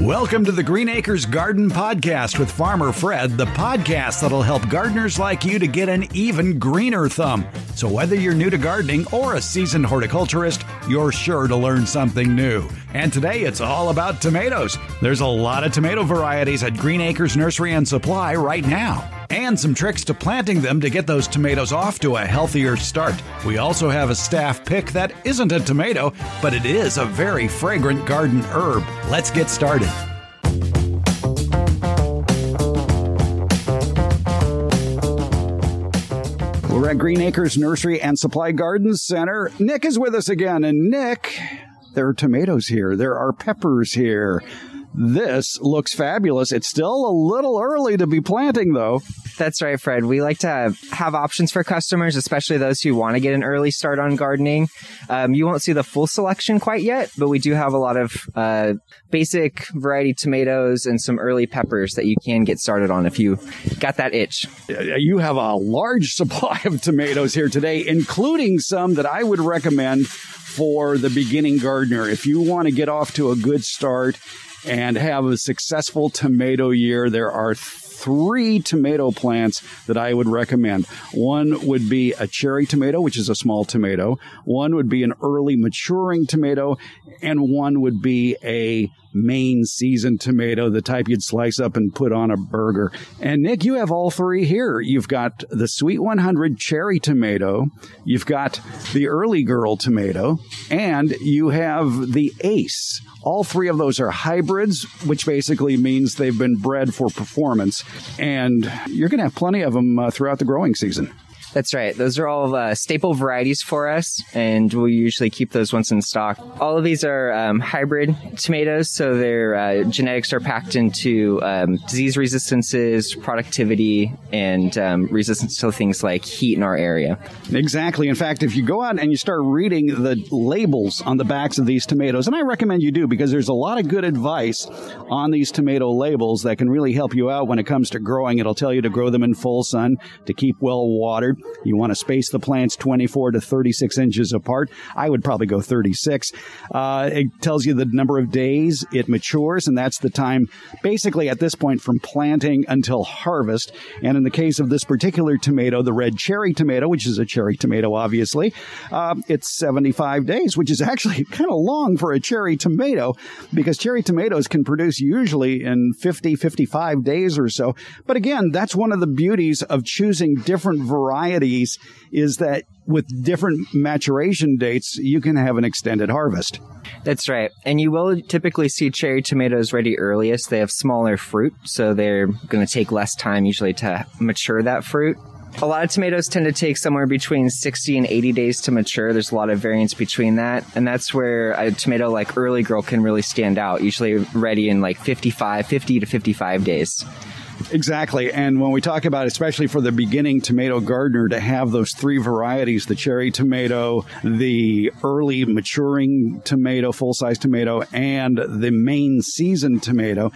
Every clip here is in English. Welcome to the Green Acres Garden Podcast with Farmer Fred, the podcast that'll help gardeners like you to get an even greener thumb. So whether you're new to gardening or a seasoned horticulturist, you're sure to learn something new. And today it's all about tomatoes. There's a lot of tomato varieties at Green Acres Nursery and Supply right now, and some tricks to planting them to get those tomatoes off to a healthier start. We also have a staff pick that isn't a tomato, but it is a very fragrant garden herb. Let's get started. We're at Green Acres Nursery and Supply Garden Center. Nick is with us again, and Nick, there are tomatoes here. There are peppers here. This looks fabulous. It's still a little early to be planting, though. That's right, Fred. We like to have options for customers, especially those who want to get an early start on gardening. You won't see the full selection quite yet, but we do have a lot of basic variety tomatoes and some early peppers that you can get started on if you got that itch. You have a large supply of tomatoes here today, including some that I would recommend for the beginning gardener. If you want to get off to a good start and have a successful tomato year, there are three tomato plants that I would recommend. One would be a cherry tomato, which is a small tomato. One would be an early maturing tomato. And one would be a main season tomato, the type you'd slice up and put on a burger. And Nick, you have all three here. You've got the Sweet 100 Cherry Tomato. You've got the Early Girl Tomato. And you have the Ace. All three of those are hybrids, which basically means they've been bred for performance. And you're going to have plenty of them throughout the growing season. That's right. Those are all staple varieties for us, and we usually keep those ones in stock. All of these are hybrid tomatoes, so their genetics are packed into disease resistances, productivity, and resistance to things like heat in our area. Exactly. In fact, if you go out and you start reading the labels on the backs of these tomatoes, and I recommend you do because there's a lot of good advice on these tomato labels that can really help you out when it comes to growing. It'll tell you to grow them in full sun, to keep well watered. You want to space the plants 24 to 36 inches apart. I would probably go 36. It tells you the number of days it matures, and that's the time basically at this point from planting until harvest. And in the case of this particular tomato, the red cherry tomato, which is a cherry tomato, obviously, it's 75 days, which is actually kind of long for a cherry tomato because cherry tomatoes can produce usually in 50, 55 days or so. But again, that's one of the beauties of choosing different varieties is that with different maturation dates, you can have an extended harvest. That's right. And you will typically see cherry tomatoes ready earliest. They have smaller fruit, so they're going to take less time usually to mature that fruit. A lot of tomatoes tend to take somewhere between 60 and 80 days to mature. There's a lot of variance between that. And that's where a tomato like Early Girl can really stand out, usually ready in like 50 to 55 days. Exactly. And when we talk about, especially for the beginning tomato gardener, to have those three varieties, the cherry tomato, the early maturing tomato, full-size tomato, and the main season tomato,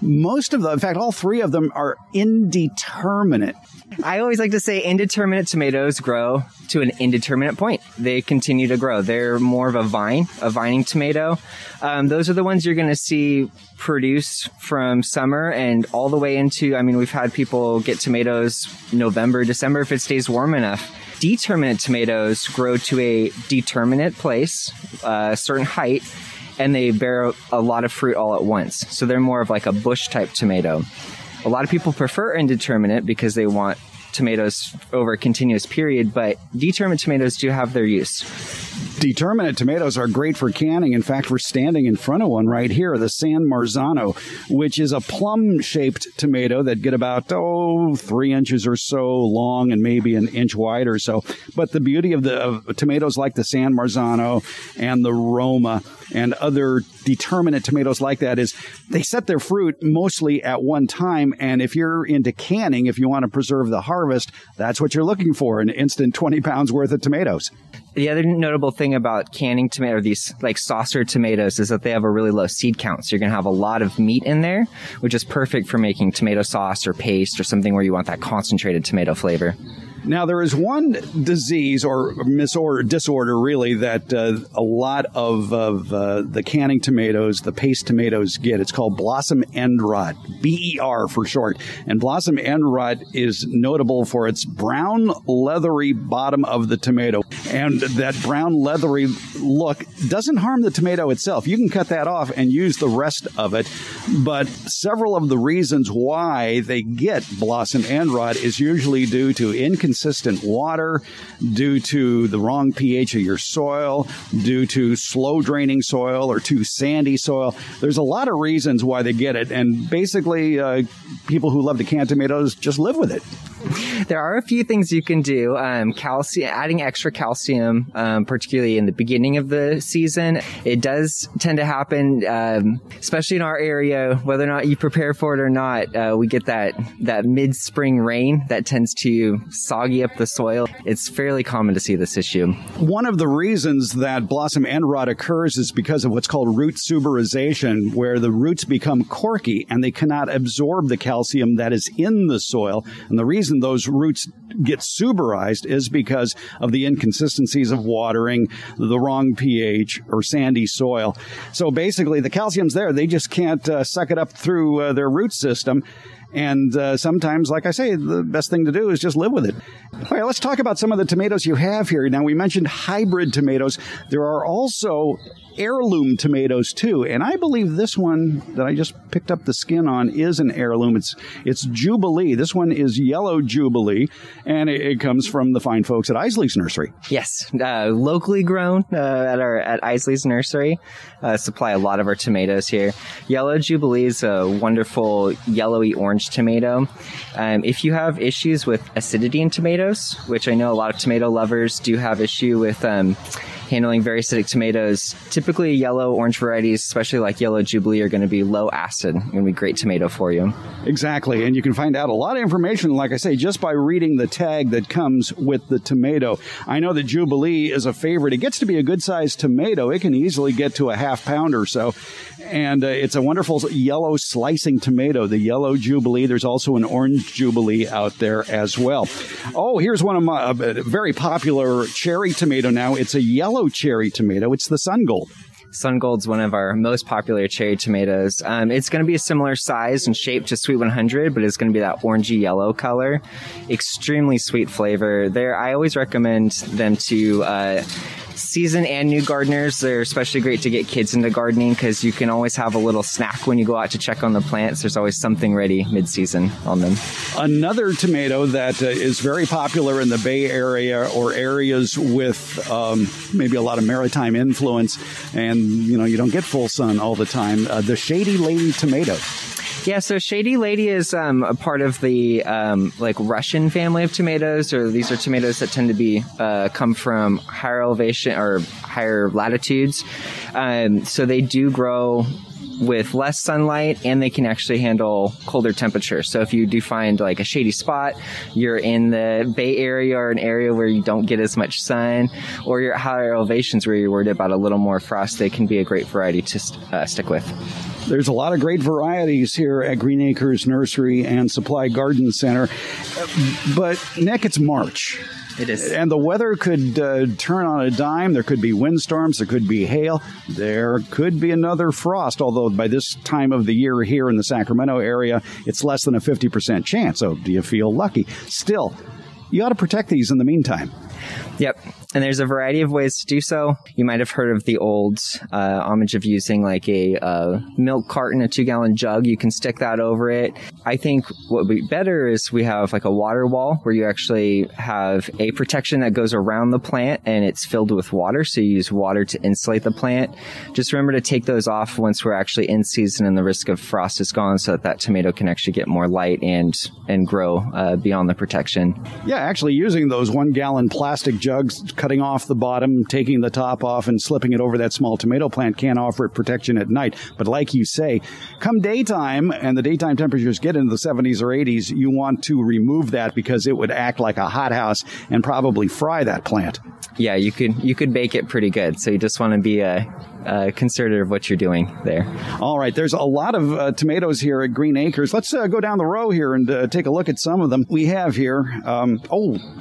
most of them, in fact, all three of them are indeterminate. I always like to say indeterminate tomatoes grow to an indeterminate point. They continue to grow. They're more of a vining tomato. Those are the ones you're going to see produce from summer and all the way into, I mean, we've had people get tomatoes November, December if it stays warm enough. Determinate tomatoes grow to a determinate place, a certain height, and they bear a lot of fruit all at once. So they're more of like a bush type tomato. A lot of people prefer indeterminate because they want tomatoes over a continuous period, but determinate tomatoes do have their use. Determinate tomatoes are great for canning. In fact, we're standing in front of one right here, the San Marzano, which is a plum-shaped tomato that get about, 3 inches or so long and maybe an inch wide or so. But the beauty of the tomatoes like the San Marzano and the Roma and other determinate tomatoes like that is they set their fruit mostly at one time. And if you're into canning, if you want to preserve the harvest, that's what you're looking for, an instant 20 pounds worth of tomatoes. The other notable thing about canning tomato, these like saucer tomatoes, is that they have a really low seed count. So you're going to have a lot of meat in there, which is perfect for making tomato sauce or paste or something where you want that concentrated tomato flavor. Now, there is one disease or disorder, really, that a lot of the canning tomatoes, the paste tomatoes get. It's called Blossom End Rot, BER for short. And Blossom End Rot is notable for its brown, leathery bottom of the tomato. And that brown, leathery look doesn't harm the tomato itself. You can cut that off and use the rest of it. But several of the reasons why they get Blossom End Rot is usually due to inconsistent water, due to the wrong pH of your soil, due to slow-draining soil or too sandy soil. There's a lot of reasons why they get it, and basically people who love to can tomatoes just live with it. There are a few things you can do. Calcium, adding extra calcium, particularly in the beginning of the season. It does tend to happen, especially in our area, whether or not you prepare for it or not. We get that mid-spring rain that tends to soggy up the soil. It's fairly common to see this issue. One of the reasons that Blossom End Rot occurs is because of what's called root suberization, where the roots become corky and they cannot absorb the calcium that is in the soil. And the reason those roots get suberized is because of the inconsistencies of watering, the wrong pH, or sandy soil. So basically, the calcium's there. They just can't suck it up through their root system. And sometimes, like I say, the best thing to do is just live with it. All right, let's talk about some of the tomatoes you have here. Now, we mentioned hybrid tomatoes. There are also heirloom tomatoes, too. And I believe this one that I just picked up the skin on is an heirloom. It's Jubilee. This one is Yellow Jubilee, and it comes from the fine folks at Isley's Nursery. Yes, locally grown at Isley's Nursery. Supply a lot of our tomatoes here. Yellow Jubilee is a wonderful yellowy orange tomato. If you have issues with acidity in tomatoes, which I know a lot of tomato lovers do have issue with handling very acidic tomatoes, typically yellow orange varieties, especially like Yellow Jubilee, are going to be low acid and be great tomato for you. Exactly. And you can find out a lot of information, like I say, just by reading the tag that comes with the tomato. I know that Jubilee is a favorite. It gets to be a good sized tomato. It can easily get to a half pound or so. And it's a wonderful yellow slicing tomato, the Yellow Jubilee. There's also an Orange Jubilee out there as well. Oh, here's one of my very popular cherry tomato now. It's a yellow cherry tomato. It's the Sun Gold. Sun Gold's one of our most popular cherry tomatoes. It's going to be a similar size and shape to Sweet 100, but it's going to be that orangey yellow color. Extremely sweet flavor. I always recommend them to seasoned and new gardeners. They're especially great to get kids into gardening because you can always have a little snack when you go out to check on the plants. There's always something ready mid-season on them. Another tomato that is very popular in the Bay Area or areas with maybe a lot of maritime influence, and you don't get full sun all the time, the Shady Lady tomato. Yeah, so Shady Lady is a part of the Russian family of tomatoes, or these are tomatoes that tend to be come from higher elevation or higher latitudes. So they do grow with less sunlight, and they can actually handle colder temperatures. So if you do find like a shady spot, you're in the Bay Area or an area where you don't get as much sun, or you're at higher elevations where you're worried about a little more frost, they can be a great variety to stick with. There's a lot of great varieties here at Green Acres Nursery and Supply Garden Center. But, Nick, it's March. It is. And the weather could turn on a dime. There could be windstorms. There could be hail. There could be another frost, although by this time of the year here in the Sacramento area, it's less than a 50% chance. So do you feel lucky? Still, you ought to protect these in the meantime. Yep. And there's a variety of ways to do so. You might have heard of the old homage of using like a milk carton, a 2-gallon jug. You can stick that over it. I think what would be better is we have like a water wall where you actually have a protection that goes around the plant and it's filled with water. So you use water to insulate the plant. Just remember to take those off once we're actually in season and the risk of frost is gone so that tomato can actually get more light and grow beyond the protection. Yeah, actually using those 1-gallon plastic plastic jugs, cutting off the bottom, taking the top off, and slipping it over that small tomato plant can't offer it protection at night. But like you say, come daytime, and the daytime temperatures get into the 70s or 80s, you want to remove that because it would act like a hothouse and probably fry that plant. Yeah, you could bake it pretty good. So you just want to be considerate of what you're doing there. All right, there's a lot of tomatoes here at Green Acres. Let's go down the row here and take a look at some of them we have here.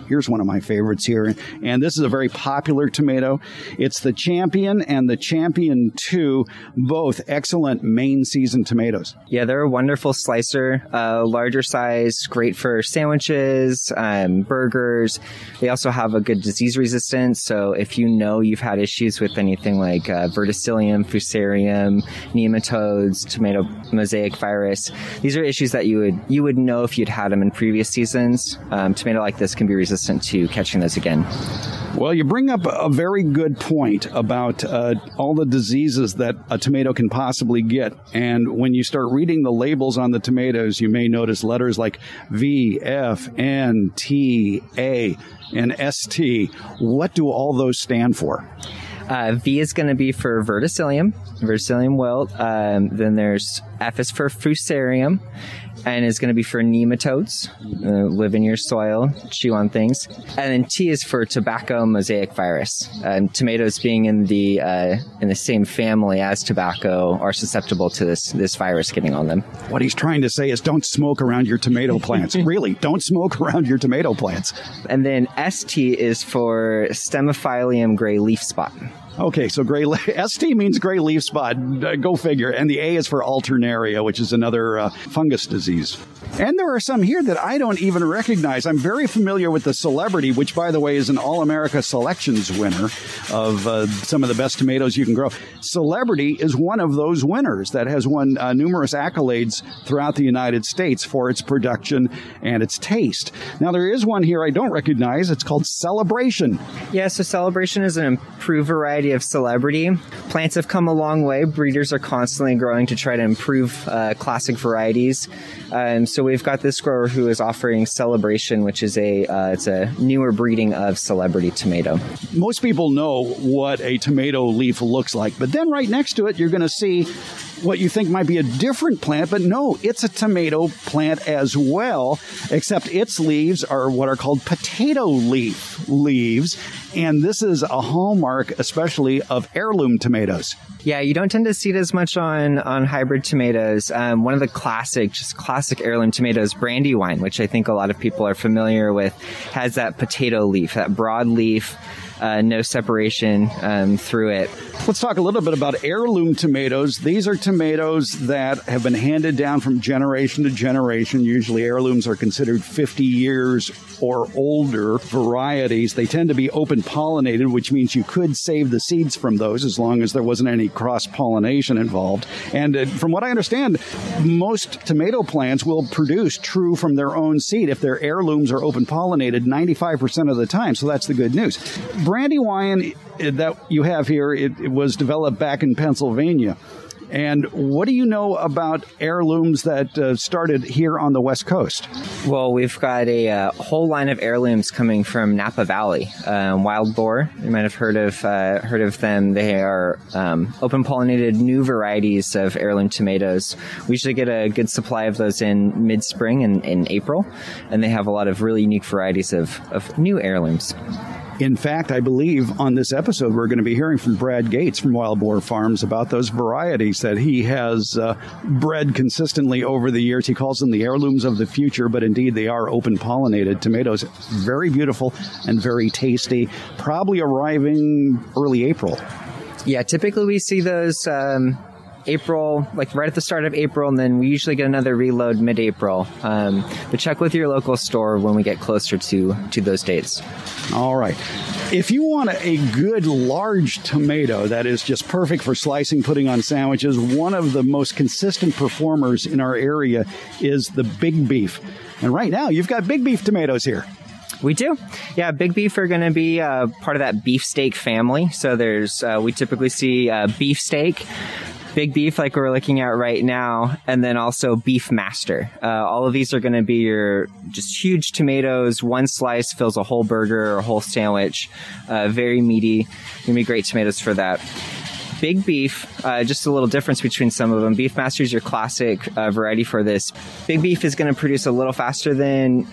Here's one of my favorites here, and this is a very popular tomato. It's the Champion and the Champion 2, both excellent main season tomatoes. Yeah, they're a wonderful slicer, larger size, great for sandwiches, burgers. They also have a good disease resistance, so if you know you've had issues with anything like verticillium, Fusarium, nematodes, tomato mosaic virus. These are issues that you would know if you'd had them in previous seasons. Tomato like this can be resistant to catching those again. Well, you bring up a very good point about all the diseases that a tomato can possibly get. And when you start reading the labels on the tomatoes, you may notice letters like V, F, N, T, A, and ST. What do all those stand for? V is going to be for verticillium wilt. Then there's F is for Fusarium, and is going to be for nematodes, live in your soil, chew on things. And then T is for tobacco mosaic virus. Tomatoes being in the same family as tobacco are susceptible to this virus getting on them. What he's trying to say is don't smoke around your tomato plants. Really, don't smoke around your tomato plants. And then ST is for stemophyllum gray leaf spot. Okay, so ST means gray leaf spot. Go figure. And the A is for alternaria, which is another fungus disease. And there are some here that I don't even recognize. I'm very familiar with the Celebrity, which, by the way, is an All-America Selections winner of some of the best tomatoes you can grow. Celebrity is one of those winners that has won numerous accolades throughout the United States for its production and its taste. Now, there is one here I don't recognize. It's called Celebration. Yeah, so Celebration is an improved variety of Celebrity. Plants have come a long way. Breeders are constantly growing to try to improve classic varieties. So we've got this grower who is offering Celebration, which is a newer breeding of Celebrity tomato. Most people know what a tomato leaf looks like, but then right next to it, you're going to see what you think might be a different plant, but no, it's a tomato plant as well, except its leaves are what are called potato leaf leaves, and this is a hallmark, especially of heirloom tomatoes. Yeah, you don't tend to see it as much on hybrid tomatoes. One of the classic heirloom tomatoes, Brandywine, which I think a lot of people are familiar with, has that potato leaf, that broad leaf, no separation through it. Let's talk a little bit about heirloom tomatoes. These are tomatoes that have been handed down from generation to generation. Usually heirlooms are considered 50 years or older varieties. They tend to be open-pollinated, which means you could save the seeds from those as long as there wasn't any cross-pollination involved. And from what I understand, most tomato plants will produce true from their own seed if their heirlooms are open-pollinated 95% of the time. So that's the good news. Brandywine that you have here, it was developed back in Pennsylvania. And what do you know about heirlooms that started here on the West Coast? Well, we've got a whole line of heirlooms coming from Napa Valley. Wild Boar, you might have heard of them. They are open-pollinated new varieties of heirloom tomatoes. We usually get a good supply of those in mid-spring and in April. And they have a lot of really unique varieties of new heirlooms. In fact, I believe on this episode, we're going to be hearing from Brad Gates from Wild Boar Farms about those varieties that he has bred consistently over the years. He calls them the heirlooms of the future, but indeed they are open-pollinated tomatoes. Very beautiful and very tasty, probably arriving early April. Yeah, typically we see those April, like right at the start of April, and then we usually get another reload mid-April. But check with your local store when we get closer to those dates. All right. If you want a good large tomato that is just perfect for slicing, putting on sandwiches, one of the most consistent performers in our area is the Big Beef. And right now, you've got Big Beef tomatoes here. We do. Yeah, Big Beef are going to be part of that beefsteak family. So we typically see beefsteak, Big Beef, like we're looking at right now, and then also Beefmaster. All of these are going to be your just huge tomatoes. One slice fills a whole burger or a whole sandwich. Very meaty. Going to be great tomatoes for that. Big Beef, just a little difference between some of them. Beefmaster is your classic variety for this. Big Beef is going to produce a little faster than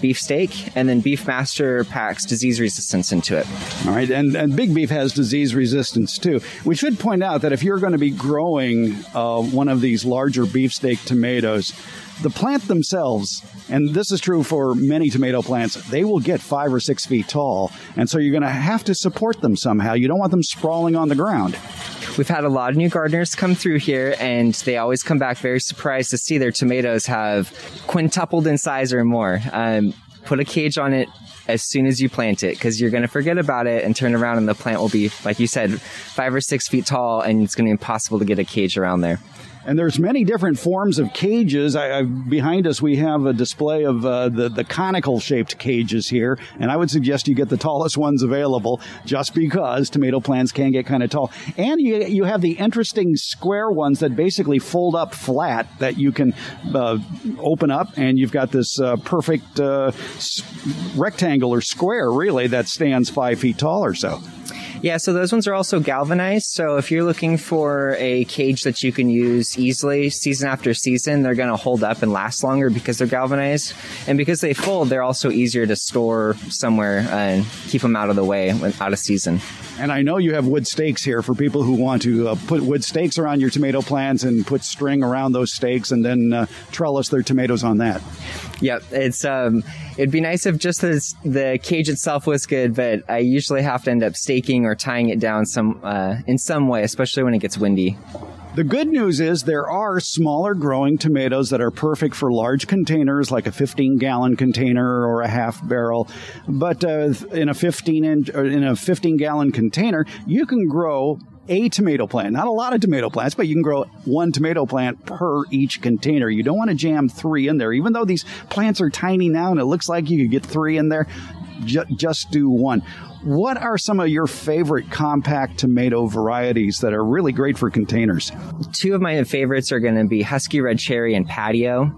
beefsteak, and then Beefmaster packs disease resistance into it. All right, and Big Beef has disease resistance too. We should point out that if you're going to be growing one of these larger beefsteak tomatoes, the plant themselves, and this is true for many tomato plants, they will get 5 or 6 feet tall. And so you're going to have to support them somehow. You don't want them sprawling on the ground. We've had a lot of new gardeners come through here, and they always come back very surprised to see their tomatoes have quintupled in size or more. Put a cage on it as soon as you plant it, because you're going to forget about it and turn around and the plant will be, like you said, 5 or 6 feet tall, and it's going to be impossible to get a cage around there. And there's many different forms of cages. Behind us, we have a display of the conical-shaped cages here. And I would suggest you get the tallest ones available, just because tomato plants can get kind of tall. And you have the interesting square ones that basically fold up flat that you can open up. And you've got this perfect rectangle or square, really, that stands 5 feet tall or so. Yeah, so those ones are also galvanized. So if you're looking for a cage that you can use easily season after season, they're going to hold up and last longer because they're galvanized. And because they fold, they're also easier to store somewhere and keep them out of the way when out of season. And I know you have wood stakes here for people who want to put wood stakes around your tomato plants and put string around those stakes and then trellis their tomatoes on that. Yep, it'd be nice if just the cage itself was good, but I usually have to end up staking or tying it down in some way, especially when it gets windy. The good news is there are smaller growing tomatoes that are perfect for large containers, like a 15-gallon container or a half barrel. But in a 15-gallon container, you can grow a tomato plant. Not a lot of tomato plants, but you can grow one tomato plant per each container. You don't want to jam three in there. Even though these plants are tiny now and it looks like you could get three in there, just do one. What are some of your favorite compact tomato varieties that are really great for containers? Two of my favorites are going to be Husky Red Cherry and Patio.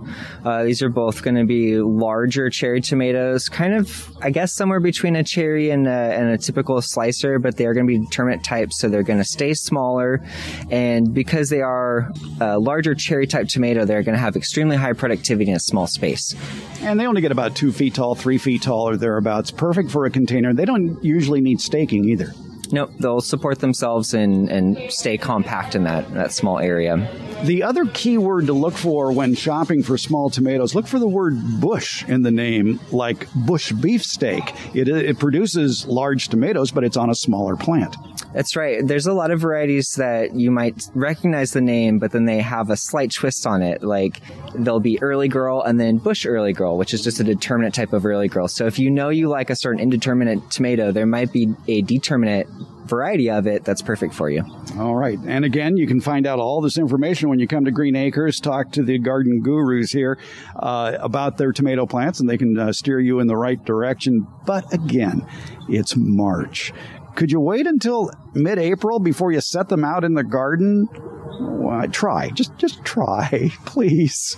These are both going to be larger cherry tomatoes, kind of, I guess, somewhere between a cherry and a typical slicer, but they are going to be determinate types, so they're going to stay smaller. And because they are a larger cherry-type tomato, they're going to have extremely high productivity in a small space. And they only get about 2 feet tall, 3 feet tall, or thereabouts. Perfect for a container. They don't usually need staking either. Nope, they'll support themselves and stay compact in that small area. The other key word to look for when shopping for small tomatoes, look for the word bush in the name, like bush beefsteak. It produces large tomatoes, but it's on a smaller plant. That's right. There's a lot of varieties that you might recognize the name, but then they have a slight twist on it. Like there'll be Early Girl and then Bush Early Girl, which is just a determinate type of Early Girl. So if you know you like a certain indeterminate tomato, there might be a determinate variety of it that's perfect for you. All right. And again, you can find out all this information when you come to Green Acres. Talk to the garden gurus here about their tomato plants, and they can steer you in the right direction. But again, it's March. Could you wait until mid-April before you set them out in the garden? Well, try. Just try, please.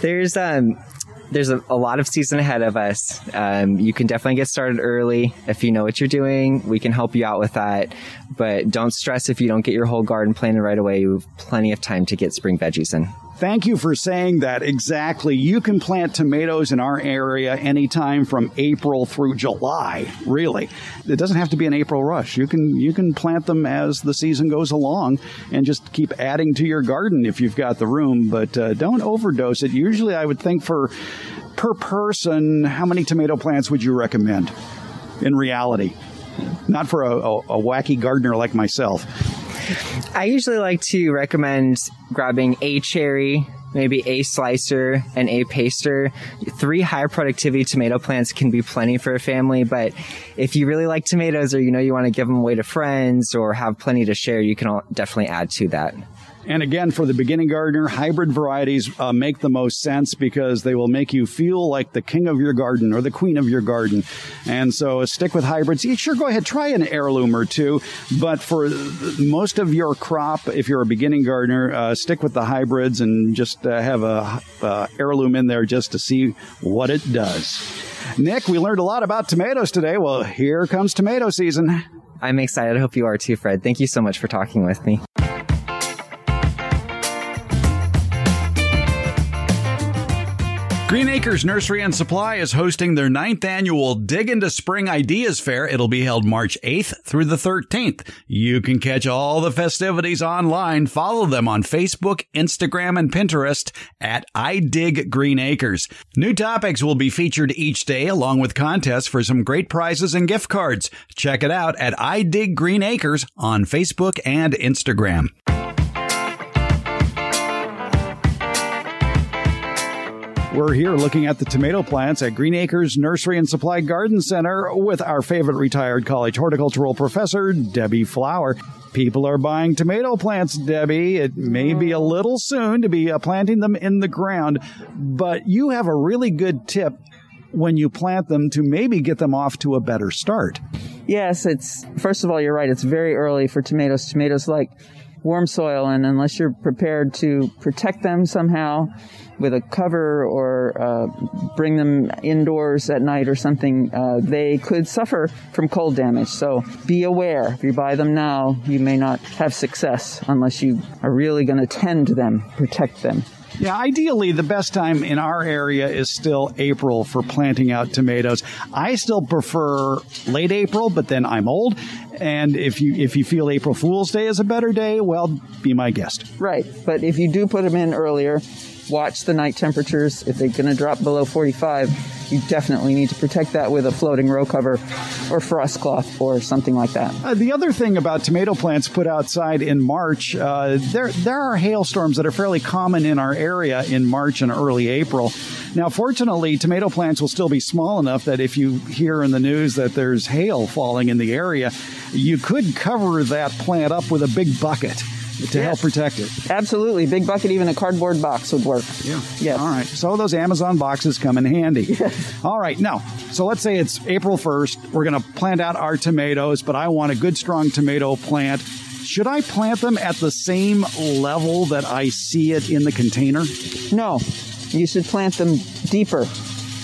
There's a lot of season ahead of us. You can definitely get started early. If you know what you're doing, we can help you out with that. But don't stress if you don't get your whole garden planted right away. You have plenty of time to get spring veggies in. Thank you for saying that exactly. You can plant tomatoes in our area anytime from April through July, really. It doesn't have to be an April rush. You can plant them as the season goes along and just keep adding to your garden if you've got the room, but don't overdose it. Usually I would think per person, how many tomato plants would you recommend in reality? Not for a wacky gardener like myself. I usually like to recommend grabbing a cherry, maybe a slicer, and a paster. 3 high productivity tomato plants can be plenty for a family, but if you really like tomatoes or you know you want to give them away to friends or have plenty to share, you can definitely add to that. And again, for the beginning gardener, hybrid varieties make the most sense because they will make you feel like the king of your garden or the queen of your garden. And so stick with hybrids. Sure, go ahead, try an heirloom or two. But for most of your crop, if you're a beginning gardener, stick with the hybrids and just have a heirloom in there just to see what it does. Nick, we learned a lot about tomatoes today. Well, here comes tomato season. I'm excited. I hope you are too, Fred. Thank you so much for talking with me. Green Acres Nursery and Supply is hosting their 9th annual Dig into Spring Ideas Fair. It'll be held March 8th through the 13th. You can catch all the festivities online. Follow them on Facebook, Instagram, and Pinterest at @IDigGreenAcres. New topics will be featured each day along with contests for some great prizes and gift cards. Check it out at @IdigGreenAcres on Facebook and Instagram. We're here looking at the tomato plants at Green Acres Nursery and Supply Garden Center with our favorite retired college horticultural professor, Debbie Flower. People are buying tomato plants, Debbie. It may be a little soon to be planting them in the ground, but you have a really good tip when you plant them to maybe get them off to a better start. Yes, it's, first of all, you're right. It's very early for tomatoes. Tomatoes like warm soil, and unless you're prepared to protect them somehow with a cover or bring them indoors at night or something, they could suffer from cold damage. So be aware. If you buy them now, you may not have success unless you are really going to tend to them, protect them. Yeah, ideally, the best time in our area is still April for planting out tomatoes. I still prefer late April, but then I'm old. And if you feel April Fool's Day is a better day, well, be my guest. Right. But if you do put them in earlier, watch the night temperatures. If they're going to drop below 45, you definitely need to protect that with a floating row cover or frost cloth or something like that. The other thing about tomato plants put outside in March, there are hailstorms that are fairly common in our area in March and early April. Now, fortunately, tomato plants will still be small enough that if you hear in the news that there's hail falling in the area, you could cover that plant up with a big bucket to help protect it. Absolutely. Big bucket, even a cardboard box would work. Yeah. Yes. All right. So those Amazon boxes come in handy. Yes. All right. Now, so let's say it's April 1st. We're going to plant out our tomatoes, but I want a good, strong tomato plant. Should I plant them at the same level that I see it in the container? No. You should plant them deeper.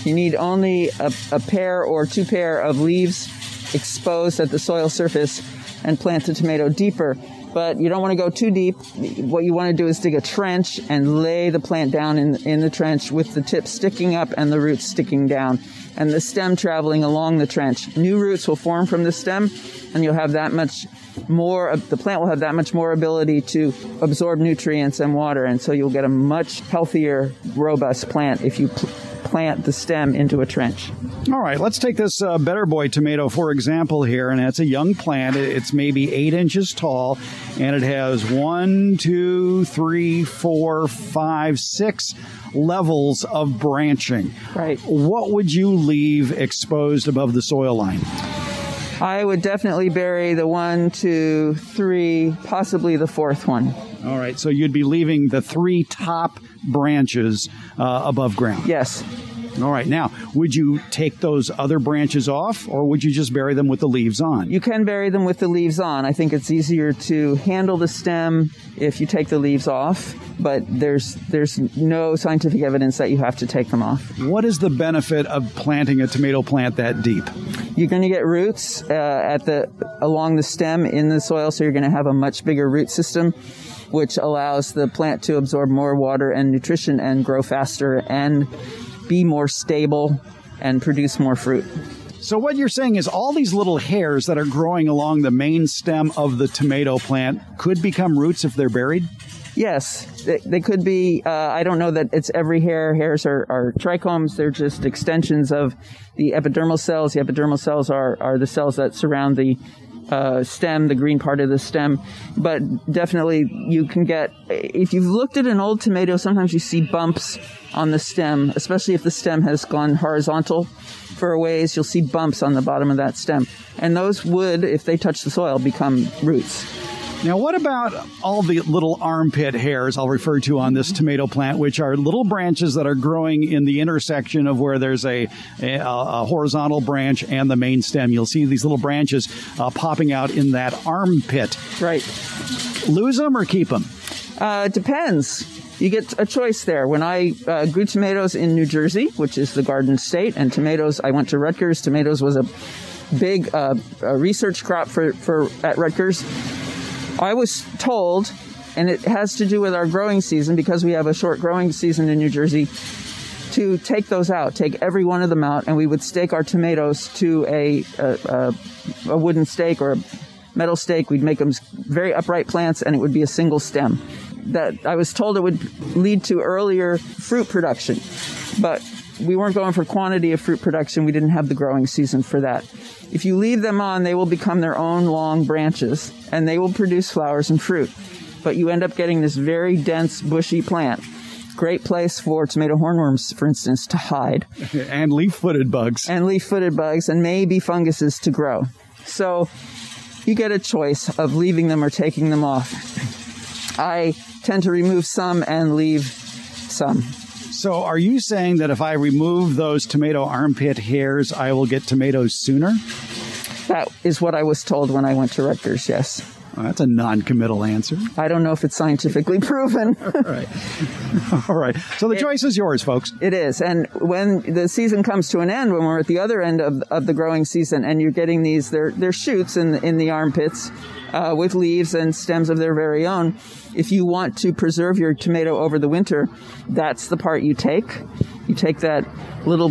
You need only a pair or two pair of leaves exposed at the soil surface and plant the tomato deeper. But you don't want to go too deep. What you want to do is dig a trench and lay the plant down in the trench with the tip sticking up and the roots sticking down and the stem traveling along the trench. New roots will form from the stem, and you'll have that much more, the plant will have that much more ability to absorb nutrients and water. And so you'll get a much healthier, robust plant if you plant the stem into a trench. All right, let's take this Better Boy tomato, for example, here. And it's a young plant. It's maybe 8 inches tall. And it has 6 levels of branching. Right. What would you leave exposed above the soil line? I would definitely bury the 1, 2, 3, possibly the 4th one. All right, so you'd be leaving the 3 top branches above ground. Yes. All right, now, would you take those other branches off, or would you just bury them with the leaves on? You can bury them with the leaves on. I think it's easier to handle the stem if you take the leaves off, but there's no scientific evidence that you have to take them off. What is the benefit of planting a tomato plant that deep? You're going to get roots along the stem in the soil, so you're going to have a much bigger root system, which allows the plant to absorb more water and nutrition and grow faster and be more stable and produce more fruit. So what you're saying is all these little hairs that are growing along the main stem of the tomato plant could become roots if they're buried? Yes, they could be. I don't know that it's every hair. Hairs are trichomes. They're just extensions of the epidermal cells. The epidermal cells are the cells that surround the stem, the green part of the stem. But definitely you can get, if you've looked at an old tomato, sometimes you see bumps on the stem, especially if the stem has gone horizontal for a ways, you'll see bumps on the bottom of that stem. And those would, if they touch the soil, become roots. Now, what about all the little armpit hairs I'll refer to on this tomato plant, which are little branches that are growing in the intersection of where there's a horizontal branch and the main stem? You'll see these little branches popping out in that armpit. Right. Lose them or keep them? Depends. You get a choice there. When I grew tomatoes in New Jersey, which is the Garden State, and tomatoes, I went to Rutgers. Tomatoes was a big research crop for at Rutgers. I was told, and it has to do with our growing season, because we have a short growing season in New Jersey, to take those out, take every one of them out, and we would stake our tomatoes to a wooden stake or a metal stake. We'd make them very upright plants, and it would be a single stem. That I was told it would lead to earlier fruit production, but we weren't going for quantity of fruit production. We didn't have the growing season for that. If you leave them on, they will become their own long branches, and they will produce flowers and fruit. But you end up getting this very dense, bushy plant. Great place for tomato hornworms, for instance, to hide. And leaf-footed bugs. And leaf-footed bugs, and maybe funguses to grow. So you get a choice of leaving them or taking them off. I tend to remove some and leave some. So are you saying that if I remove those tomato armpit hairs, I will get tomatoes sooner? That is what I was told when I went to Rutgers, yes. Well, that's a non-committal answer. I don't know if it's scientifically proven. All right. All right. So the choice is yours, folks. It is. And when the season comes to an end, when we're at the other end of the growing season, and you're getting these, they're shoots in the armpits, with leaves and stems of their very own. If you want to preserve your tomato over the winter, that's the part you take. You take that little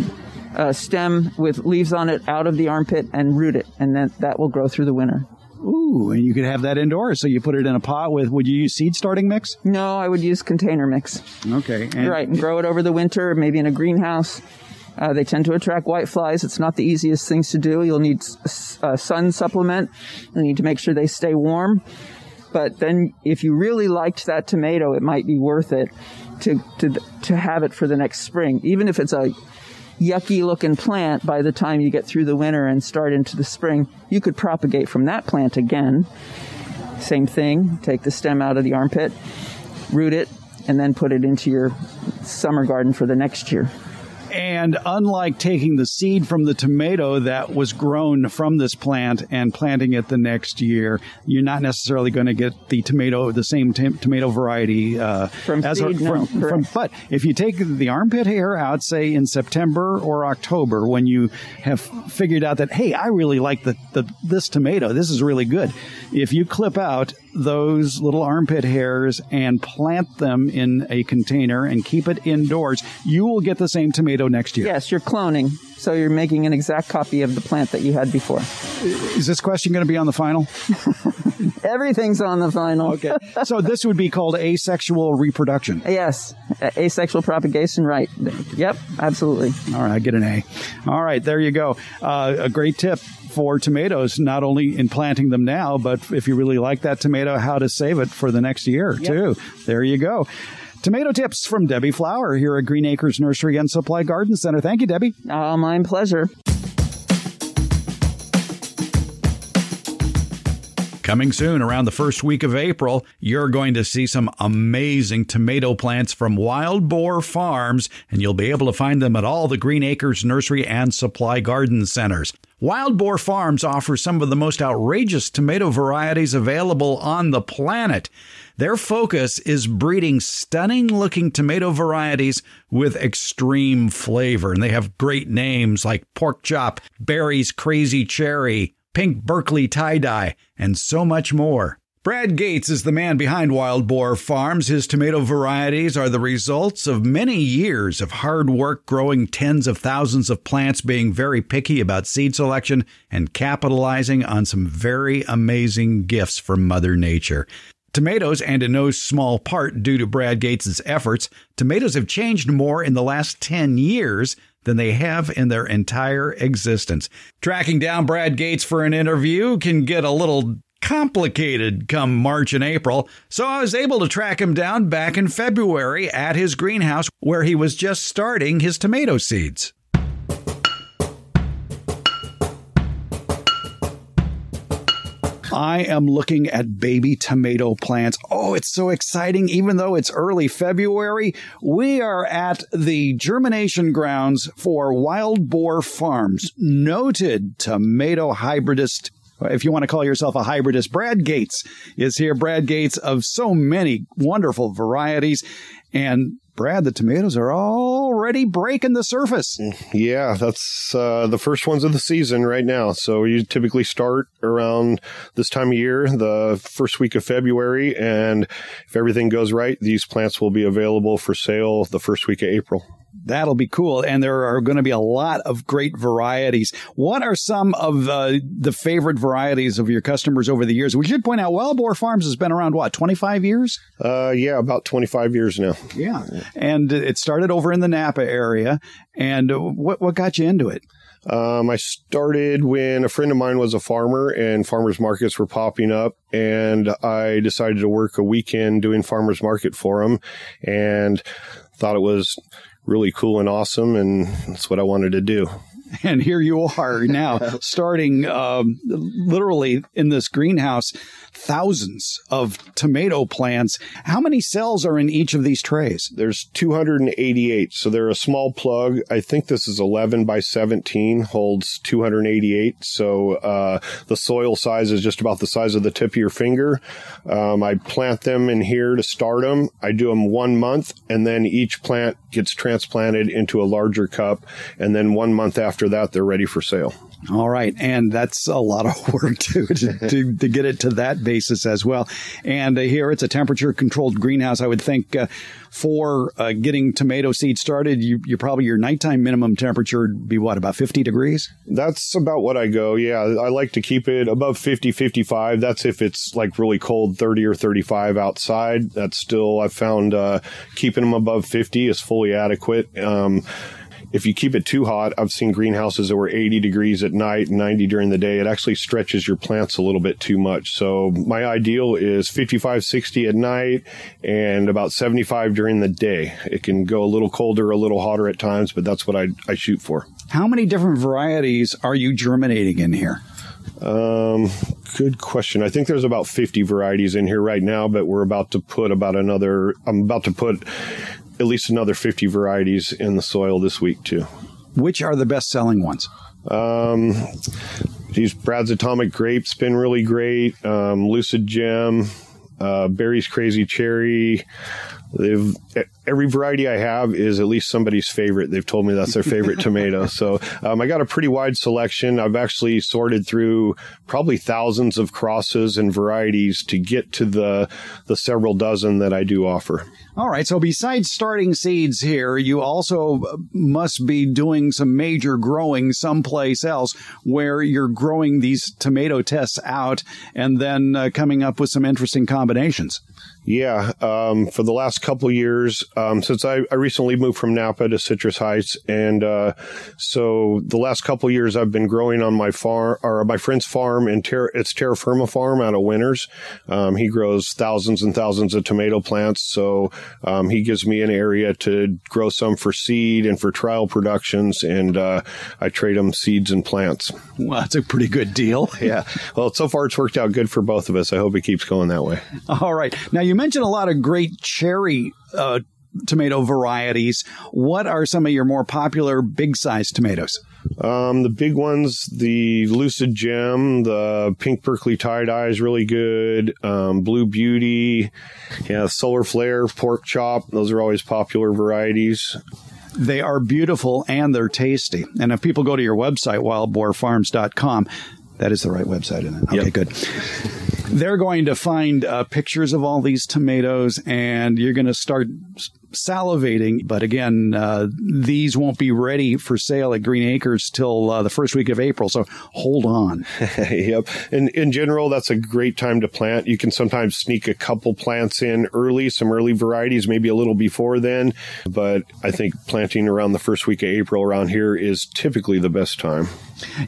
stem with leaves on it out of the armpit and root it, and then that will grow through the winter. Ooh, and you could have that indoors. So you put it in a pot with, would you use seed starting mix? No, I would use container mix. Okay. And right, and grow it over the winter, maybe in a greenhouse. They tend to attract white flies. It's not the easiest things to do. You'll need a sun supplement. You need to make sure they stay warm. But then if you really liked that tomato, it might be worth it to have it for the next spring. Even if it's a yucky-looking plant, by the time you get through the winter and start into the spring, you could propagate from that plant again. Same thing. Take the stem out of the armpit, root it, and then put it into your summer garden for the next year. And unlike taking the seed from the tomato that was grown from this plant and planting it the next year, you're not necessarily going to get the tomato, the same tomato variety. From seed, no, correct. But if you take the armpit hair out, say, in September or October, when you have figured out that, hey, I really like this tomato. This is really good. If you clip out those little armpit hairs and plant them in a container and keep it indoors, you will get the same tomato next year. Yes, you're cloning. So you're making an exact copy of the plant that you had before. Is this question going to be on the final? Everything's on the final. Okay. So this would be called asexual reproduction. Yes. Asexual propagation, right. Yep, absolutely. All right, I get an A. All right, there you go. A great tip for tomatoes, not only in planting them now, but if you really like that tomato, how to save it for the next year, too. There you go. Tomato tips from Debbie Flower here at Green Acres Nursery and Supply Garden Center. Thank you, Debbie. Oh, my pleasure. Coming soon, around the first week of April, you're going to see some amazing tomato plants from Wild Boar Farms, and you'll be able to find them at all the Green Acres Nursery and Supply Garden Centers. Wild Boar Farms offers some of the most outrageous tomato varieties available on the planet. Their focus is breeding stunning-looking tomato varieties with extreme flavor, and they have great names like Pork Chop, Berry's Crazy Cherry, Pink Berkeley Tie-Dye, and so much more. Brad Gates is the man behind Wild Boar Farms. His tomato varieties are the results of many years of hard work growing tens of thousands of plants, being very picky about seed selection, and capitalizing on some very amazing gifts from Mother Nature. Tomatoes, and in no small part due to Brad Gates' efforts, tomatoes have changed more in the last 10 years than they have in their entire existence. Tracking down Brad Gates for an interview can get a little complicated come March and April, so I was able to track him down back in February at his greenhouse where he was just starting his tomato seeds. I am looking at baby tomato plants. Oh, it's so exciting. Even though it's early February, we are at the germination grounds for Wild Boar Farms, noted tomato hybridist. If you want to call yourself a hybridist, Brad Gates is here. Brad Gates of so many wonderful varieties. And Brad, the tomatoes are already breaking the surface. Yeah, that's the first ones of the season right now. So you typically start around this time of year, the first week of February. And if everything goes right, these plants will be available for sale the first week of April. That'll be cool. And there are going to be a lot of great varieties. What are some of the favorite varieties of your customers over the years? We should point out Wild Boar Farms has been around, what, 25 years? Yeah, about 25 years now. Yeah. And it started over in the Napa area. And what got you into it? I started when a friend of mine was a farmer and farmers markets were popping up, and I decided to work a weekend doing farmers market for them and thought it was really cool and awesome, and that's what I wanted to do. And here you are now, starting literally in this greenhouse, thousands of tomato plants. How many cells are in each of these trays? There's 288. So they're a small plug. I think this is 11 by 17, holds 288. So the soil size is just about the size of the tip of your finger. I plant them in here to start them. I do them 1 month, and then each plant gets transplanted into a larger cup. And then 1 month after that, they're ready for sale. All right. And that's a lot of work to get it to that basis as well. And here it's a temperature controlled greenhouse. I would think for getting tomato seeds started, your nighttime minimum temperature would be what, about 50 degrees? That's about what I go. Yeah. I like to keep it above 50, 55. That's if it's like really cold, 30 or 35 outside. That's still, I've found keeping them above 50 is fully adequate. If you keep it too hot, I've seen greenhouses that were 80 degrees at night, 90 during the day. It actually stretches your plants a little bit too much. So my ideal is 55, 60 at night and about 75 during the day. It can go a little colder, a little hotter at times, but that's what I shoot for. How many different varieties are you germinating in here? Good question. I think there's about 50 varieties in here right now, but we're about to put at least another 50 varieties in the soil this week, too. Which are the best-selling ones? These Brad's Atomic Grape's been really great. Lucid Gem, Berry's Crazy Cherry. Every variety I have is at least somebody's favorite. They've told me that's their favorite tomato. So I got a pretty wide selection. I've actually sorted through probably thousands of crosses and varieties to get to the several dozen that I do offer. All right. So besides starting seeds here, you also must be doing some major growing someplace else where you're growing these tomato tests out and then coming up with some interesting combinations. Yeah. For the last couple years, since I recently moved from Napa to Citrus Heights. And so the last couple years I've been growing on my farm or my friend's farm, and it's Terra Firma Farm out of Winters. He grows thousands and thousands of tomato plants. So he gives me an area to grow some for seed and for trial productions. And I trade him seeds and plants. Well, that's a pretty good deal. Yeah. Well, so far it's worked out good for both of us. I hope it keeps going that way. All right. Now, you mentioned a lot of great cherry tomato varieties. What are some of your more popular big-sized tomatoes? The big ones, the Lucid Gem, the Pink Berkeley Tie-Dye is really good. Blue Beauty, yeah, Solar Flare, Pork Chop. Those are always popular varieties. They are beautiful and they're tasty. And if people go to your website, wildboarfarms.com, that is the right website, isn't it? Okay, yep. Good. They're going to find pictures of all these tomatoes, and you're going to start salivating. But again, these won't be ready for sale at Green Acres till the first week of April. So hold on. Yep. And in general, that's a great time to plant. You can sometimes sneak a couple plants in early, some early varieties, maybe a little before then. But I think planting around the first week of April around here is typically the best time.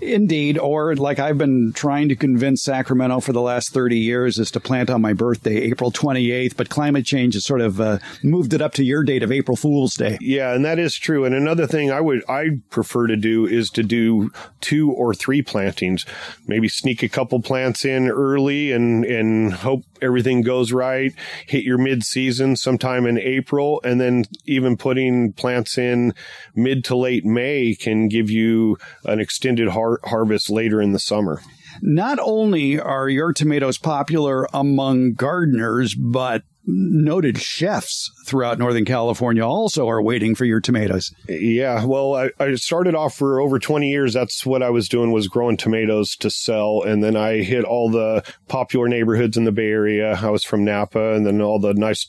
Indeed, or like I've been trying to convince Sacramento for the last 30 years is to plant on my birthday, April 28th, but climate change has sort of moved it up to your date of April Fool's Day. Yeah, and that is true. And another thing I prefer to do is to do 2 or 3 plantings, maybe sneak a couple plants in early and hope everything goes right, hit your mid-season sometime in April, and then even putting plants in mid to late May can give you an extended harvest later in the summer. Not only are your tomatoes popular among gardeners, but noted chefs throughout Northern California also are waiting for your tomatoes. Yeah, well, I started off for over 20 years. That's what I was doing, was growing tomatoes to sell. And then I hit all the popular neighborhoods in the Bay Area. I was from Napa, and then all the nice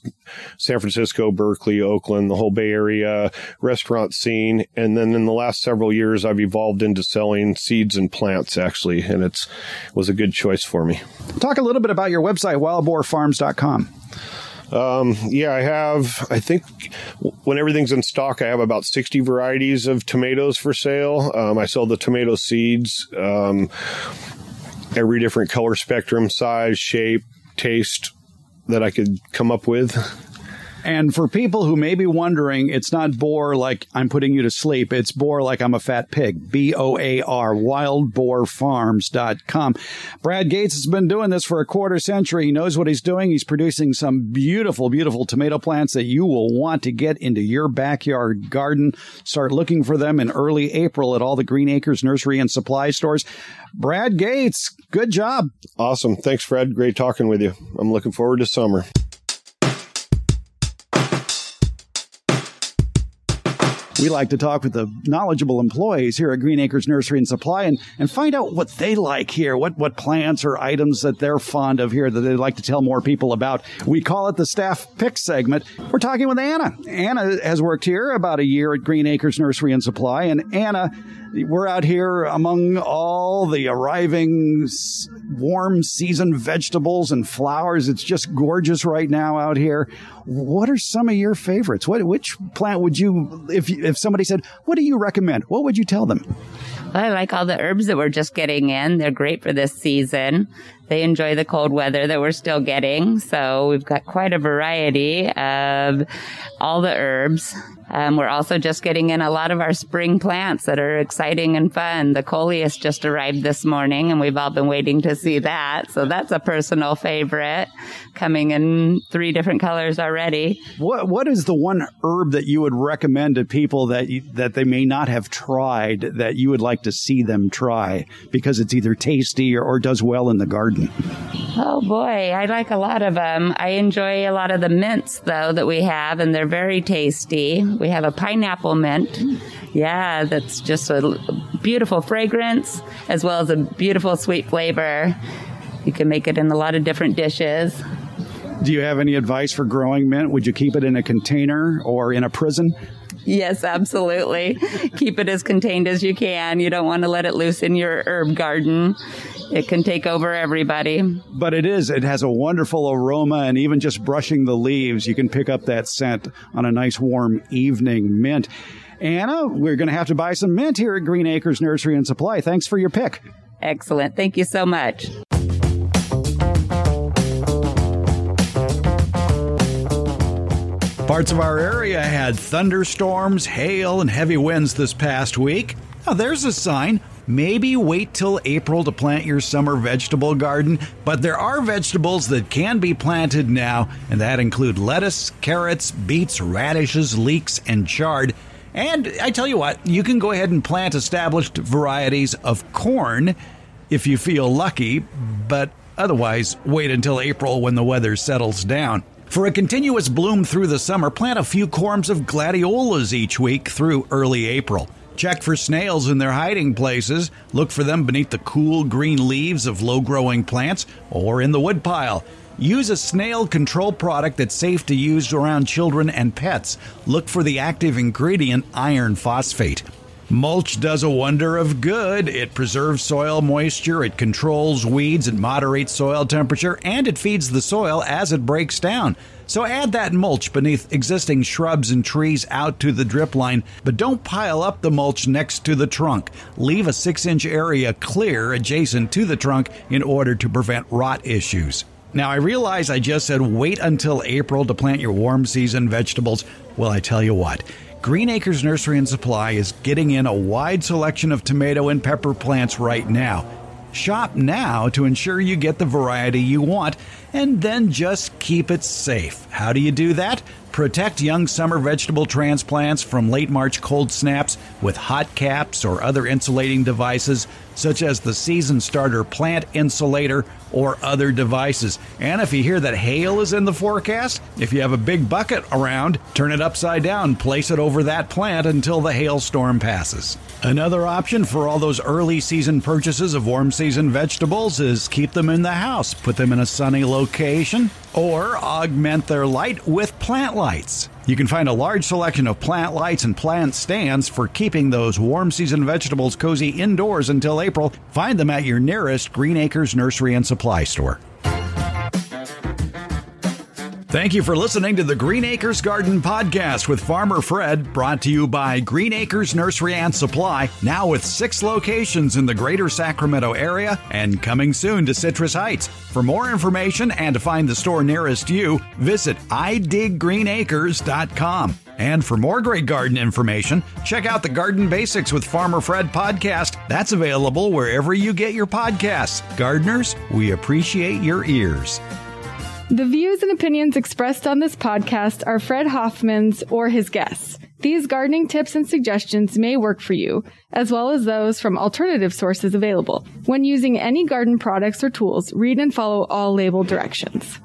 San Francisco, Berkeley, Oakland, the whole Bay Area restaurant scene. And then in the last several years, I've evolved into selling seeds and plants, actually. And it was a good choice for me. Talk a little bit about your website, wildboarfarms.com. Yeah, I think when everything's in stock, I have about 60 varieties of tomatoes for sale. I sell the tomato seeds, every different color spectrum, size, shape, taste that I could come up with. And for people who may be wondering, it's not boar like I'm putting you to sleep. It's boar like I'm a fat pig. B-O-A-R, wildboarfarms.com. Brad Gates has been doing this for a quarter century. He knows what he's doing. He's producing some beautiful, beautiful tomato plants that you will want to get into your backyard garden. Start looking for them in early April at all the Green Acres Nursery and Supply stores. Brad Gates, good job. Awesome. Thanks, Fred. Great talking with you. I'm looking forward to summer. We like to talk with the knowledgeable employees here at Green Acres Nursery and Supply and find out what they like here, what plants or items that they're fond of here that they'd like to tell more people about. We call it the Staff Pick segment. We're talking with Anna. Anna has worked here about a year at Green Acres Nursery and Supply. And Anna, we're out here among all the arriving warm season vegetables and flowers. It's just gorgeous right now out here. What are some of your favorites? Which plant would you, if somebody said, what do you recommend? What would you tell them? Well, I like all the herbs that we're just getting in. They're great for this season. They enjoy the cold weather that we're still getting. So we've got quite a variety of all the herbs. We're also just getting in a lot of our spring plants that are exciting and fun. The coleus just arrived this morning, and we've all been waiting to see that. So that's a personal favorite, coming in 3 different colors already. What is the one herb that you would recommend to people that they may not have tried that you would like to see them try because it's either tasty or does well in the garden? Oh, boy. I like a lot of them. I enjoy a lot of the mints, though, that we have, and they're very tasty. We have a pineapple mint. Yeah, that's just a beautiful fragrance as well as a beautiful sweet flavor. You can make it in a lot of different dishes. Do you have any advice for growing mint? Would you keep it in a container or in a prison? Yes, absolutely. Keep it as contained as you can. You don't want to let it loose in your herb garden. It can take over everybody. But it has a wonderful aroma, and even just brushing the leaves, you can pick up that scent on a nice warm evening. Mint. Anna, we're going to have to buy some mint here at Green Acres Nursery and Supply. Thanks for your pick. Excellent. Thank you so much. Parts of our area had thunderstorms, hail, and heavy winds this past week. Now, there's a sign. Maybe wait till April to plant your summer vegetable garden, but there are vegetables that can be planted now, and that include lettuce, carrots, beets, radishes, leeks, and chard. And I tell you what, you can go ahead and plant established varieties of corn if you feel lucky, but otherwise wait until April when the weather settles down. For a continuous bloom through the summer, plant a few corms of gladiolas each week through early April. Check for snails in their hiding places. Look for them beneath the cool green leaves of low-growing plants or in the woodpile. Use a snail control product that's safe to use around children and pets. Look for the active ingredient iron phosphate. Mulch does a wonder of good. It preserves soil moisture, it controls weeds, it moderates soil temperature, and it feeds the soil as it breaks down. So add that mulch beneath existing shrubs and trees out to the drip line, but don't pile up the mulch next to the trunk. Leave a 6-inch area clear adjacent to the trunk in order to prevent rot issues. Now, I realize I just said wait until April to plant your warm season vegetables. Well, I tell you what. Green Acres Nursery and Supply is getting in a wide selection of tomato and pepper plants right now. Shop now to ensure you get the variety you want, and then just keep it safe. How do you do that? Protect young summer vegetable transplants from late March cold snaps with hot caps or other insulating devices, such as the season starter plant insulator or other devices. And if you hear that hail is in the forecast, if you have a big bucket around, turn it upside down, place it over that plant until the hailstorm passes. Another option for all those early season purchases of warm season vegetables is keep them in the house, put them in a sunny location, or augment their light with plant lights. You can find a large selection of plant lights and plant stands for keeping those warm season vegetables cozy indoors until April. Find them at your nearest Green Acres Nursery and Supply store. Thank you for listening to the Green Acres Garden Podcast with Farmer Fred, brought to you by Green Acres Nursery and Supply, now with 6 locations in the greater Sacramento area and coming soon to Citrus Heights. For more information and to find the store nearest you, visit idiggreenacres.com. And for more great garden information, check out the Garden Basics with Farmer Fred podcast. That's available wherever you get your podcasts. Gardeners, we appreciate your ears. The views and opinions expressed on this podcast are Fred Hoffman's or his guests. These gardening tips and suggestions may work for you, as well as those from alternative sources available. When using any garden products or tools, read and follow all label directions.